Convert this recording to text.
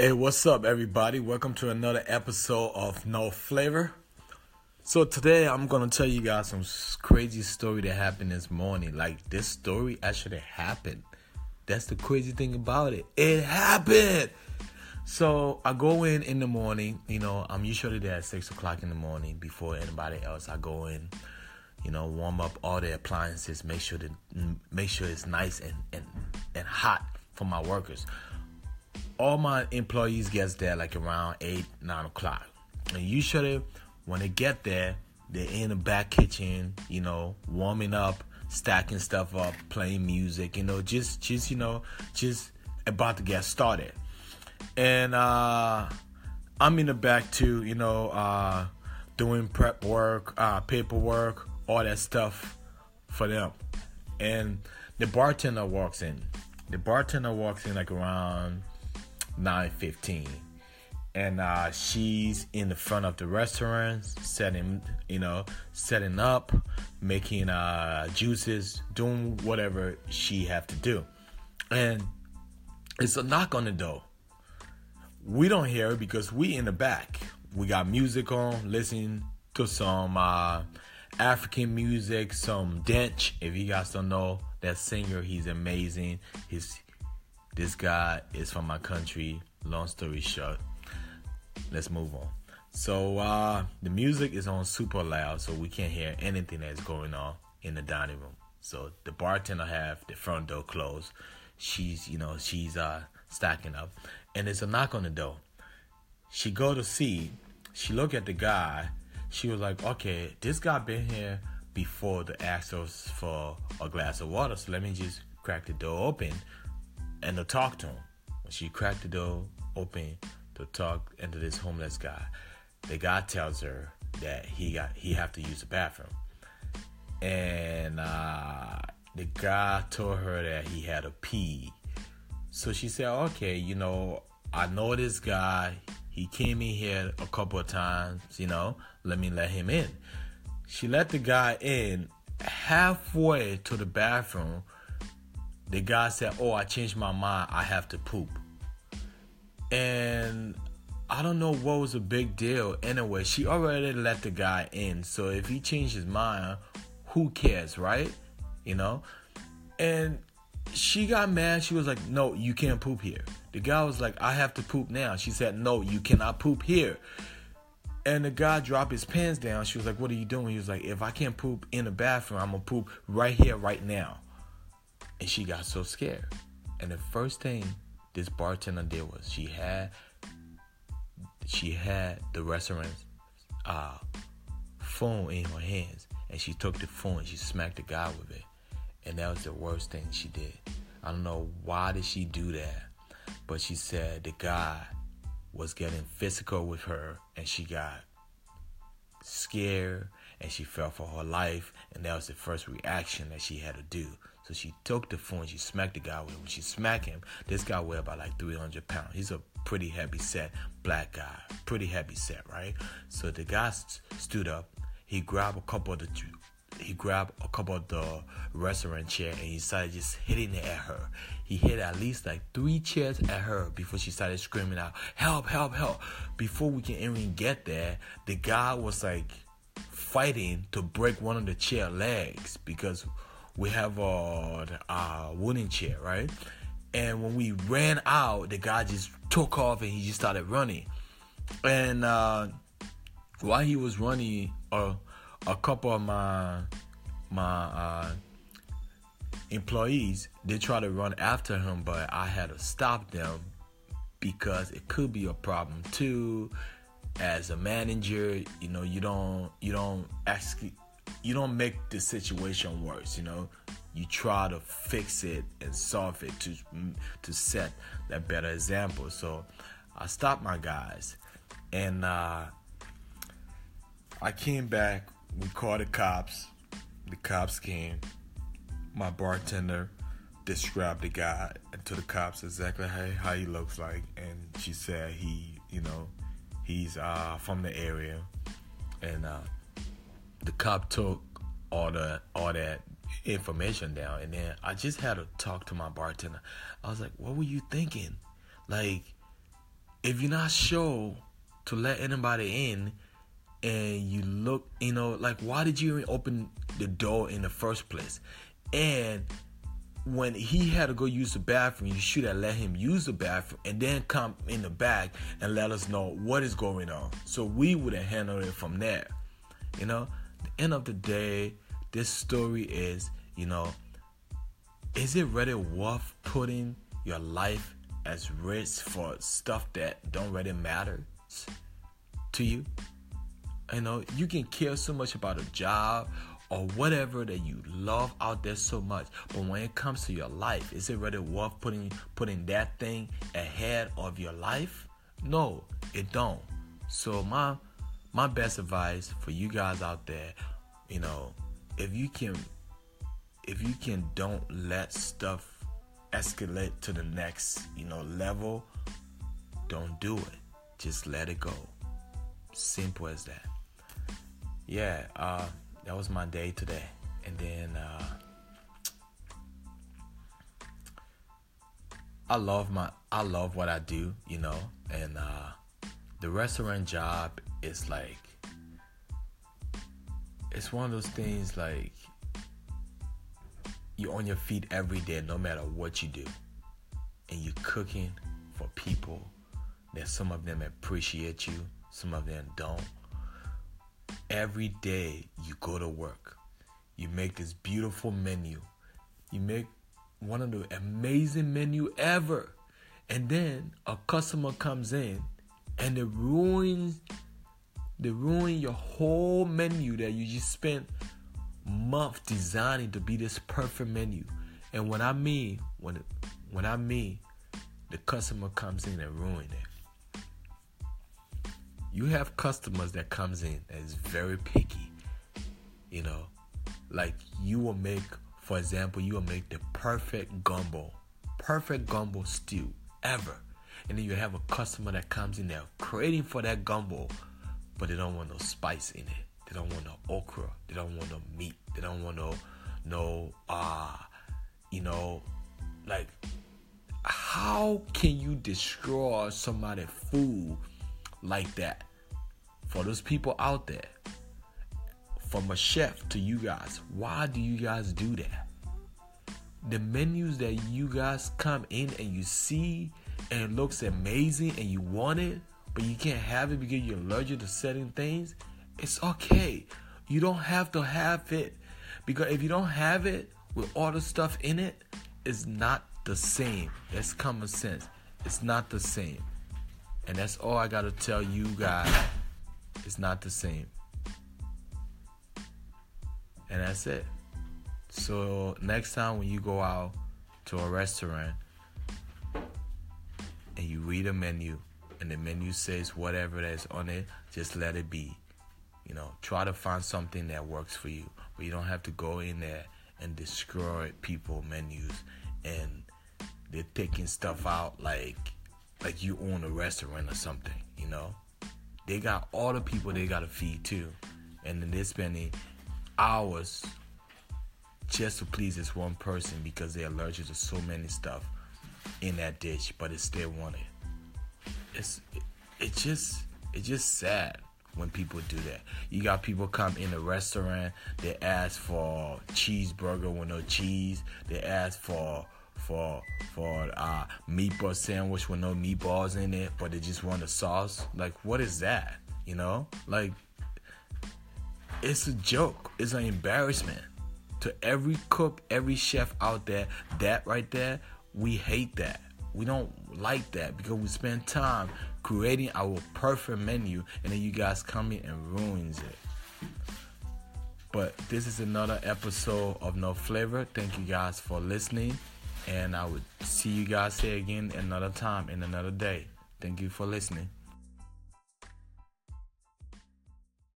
Hey, what's up, everybody? Welcome to another episode of No Flavor. So today I'm going to tell you guys some crazy story that happened this morning. Like, this story actually happened. That's the crazy thing about it. It happened! So I go in the morning. You know, I'm usually there at 6 o'clock in the morning before anybody else. I go in, you know, warm up all the appliances, make sure it's nice and hot for my workers. All my employees gets there like around 8, 9 o'clock. And usually when they get there, they're in the back kitchen, you know, warming up, stacking stuff up, playing music, you know, just about to get started. And I'm in the back too, you know, doing prep work, paperwork, all that stuff for them. And the bartender walks in. The bartender walks in like around 9:15, and she's in the front of the restaurant, setting up, making juices, doing whatever she have to do. And it's a knock on the door. We don't hear it because we in the back. We got music on, listening to some African music, some Denge. If you guys don't know that singer, he's amazing. This guy is from my country. Long story short, let's move on. So the music is on super loud, so we can't hear anything that's going on in the dining room. So the bartender have the front door closed. She's stacking up, and there's a knock on the door. She go to see. She look at the guy. She was like, okay, this guy been here before the asked us for a glass of water. So let me just crack the door open and to talk to him. When she cracked the door open to talk into this homeless guy, the guy tells her that he have to use the bathroom. And the guy told her that he had to pee. So she said, okay, you know, I know this guy. He came in here a couple of times, you know, let him in. She let the guy in. Halfway to the bathroom, the guy said, oh, I changed my mind. I have to poop. And I don't know what was a big deal. Anyway, she already let the guy in. So if he changed his mind, who cares, right? You know? And she got mad. She was like, no, you can't poop here. The guy was like, I have to poop now. She said, no, you cannot poop here. And the guy dropped his pants down. She was like, what are you doing? He was like, if I can't poop in the bathroom, I'm going to poop right here, right now. And she got so scared. And the first thing this bartender did was she had the restaurant's phone in her hands. And she took the phone and she smacked the guy with it. And that was the worst thing she did. I don't know why did she do that. But she said the guy was getting physical with her. And she got scared. And she fell for her life. And that was the first reaction that she had to do. So she took the phone, she smacked the guy with it. When she smacked him, this guy weighed about like 300 pounds. He's a pretty heavy set black guy. Pretty heavy set, right? So the guy stood up. He grabbed a couple of the restaurant chair and he started just hitting it at her. He hit at least like 3 chairs at her before she started screaming out, help, help, help. Before we can even get there, the guy was like fighting to break one of the chair legs because we have a wooden chair, right? And when we ran out, the guy just took off and he just started running. And while he was running, a couple of my employees, they tried to run after him, but I had to stop them because it could be a problem too. As a manager, you know, you don't make the situation worse, you know. You try to fix it and solve it to set that better example. So I stopped my guys, and I came back. We called the cops. The cops came. My bartender described the guy to the cops exactly how he looks like, and she said he's from the area, and the cop took all that information down. And then I just had to talk to my bartender. I was like, what were you thinking? Like, if you're not sure to let anybody in, and you look, you know, like, why did you even open the door in the first place? And when he had to go use the bathroom, you should have let him use the bathroom and then come in the back and let us know what is going on, so we would have handled it from there. You know, at the end of the day, this story is, you know, is it really worth putting your life as risk for stuff that don't really matter to you? You know, you can care so much about a job or whatever that you love out there so much, but when it comes to your life, is it really worth putting that thing ahead of your life? No, it don't. So my best advice for you guys out there, you know, if you can don't let stuff escalate to the next, you know, level, don't do it. Just let it go. Simple as that. Yeah, that was my day today. And then I love what I do, you know. And the restaurant job is like, it's one of those things like you're on your feet every day, no matter what you do, and you're cooking for people that some of them appreciate you, some of them don't. Every day you go to work, you make this beautiful menu, you make one of the amazing menu ever, and then a customer comes in and they ruin your whole menu that you just spent month designing to be this perfect menu. And when I mean the customer comes in and ruin it. You have customers that comes in and is very picky, you know. Like you will make the perfect gumbo stew ever. And then you have a customer that comes in there craving for that gumbo, but they don't want no spice in it. They don't want no okra. They don't want no meat. They don't want no, how can you destroy somebody's food like that? For those people out there, from a chef to you guys, why do you guys do that? The menus that you guys come in and you see and it looks amazing and you want it, but you can't have it because you're allergic to certain things. It's okay. You don't have to have it, because if you don't have it with all the stuff in it, it's not the same. That's common sense. It's not the same. And that's all I got to tell you guys. It's not the same. And that's it. So next time when you go out to a restaurant and you read a menu and the menu says whatever that's on it, just let it be. You know, try to find something that works for you. But you don't have to go in there and destroy people's menus and they're taking stuff out like you own a restaurant or something, you know? They got all the people they got to feed too. And then they're spending hours just to please this one person because they're allergic to so many stuff in that dish, but it's still wanted. It's just sad when people do that. You got people come in the restaurant, they ask for cheeseburger with no cheese. They ask for meatball sandwich with no meatballs in it, but they just want the sauce. Like, what is that? You know, like, it's a joke. It's an embarrassment to every cook, every chef out there. That right there, we hate that. We don't like that because we spend time creating our perfect menu, and then you guys come in and ruins it. But this is another episode of No Flavor. Thank you guys for listening. And I would see you guys here again another time and another day. Thank you for listening.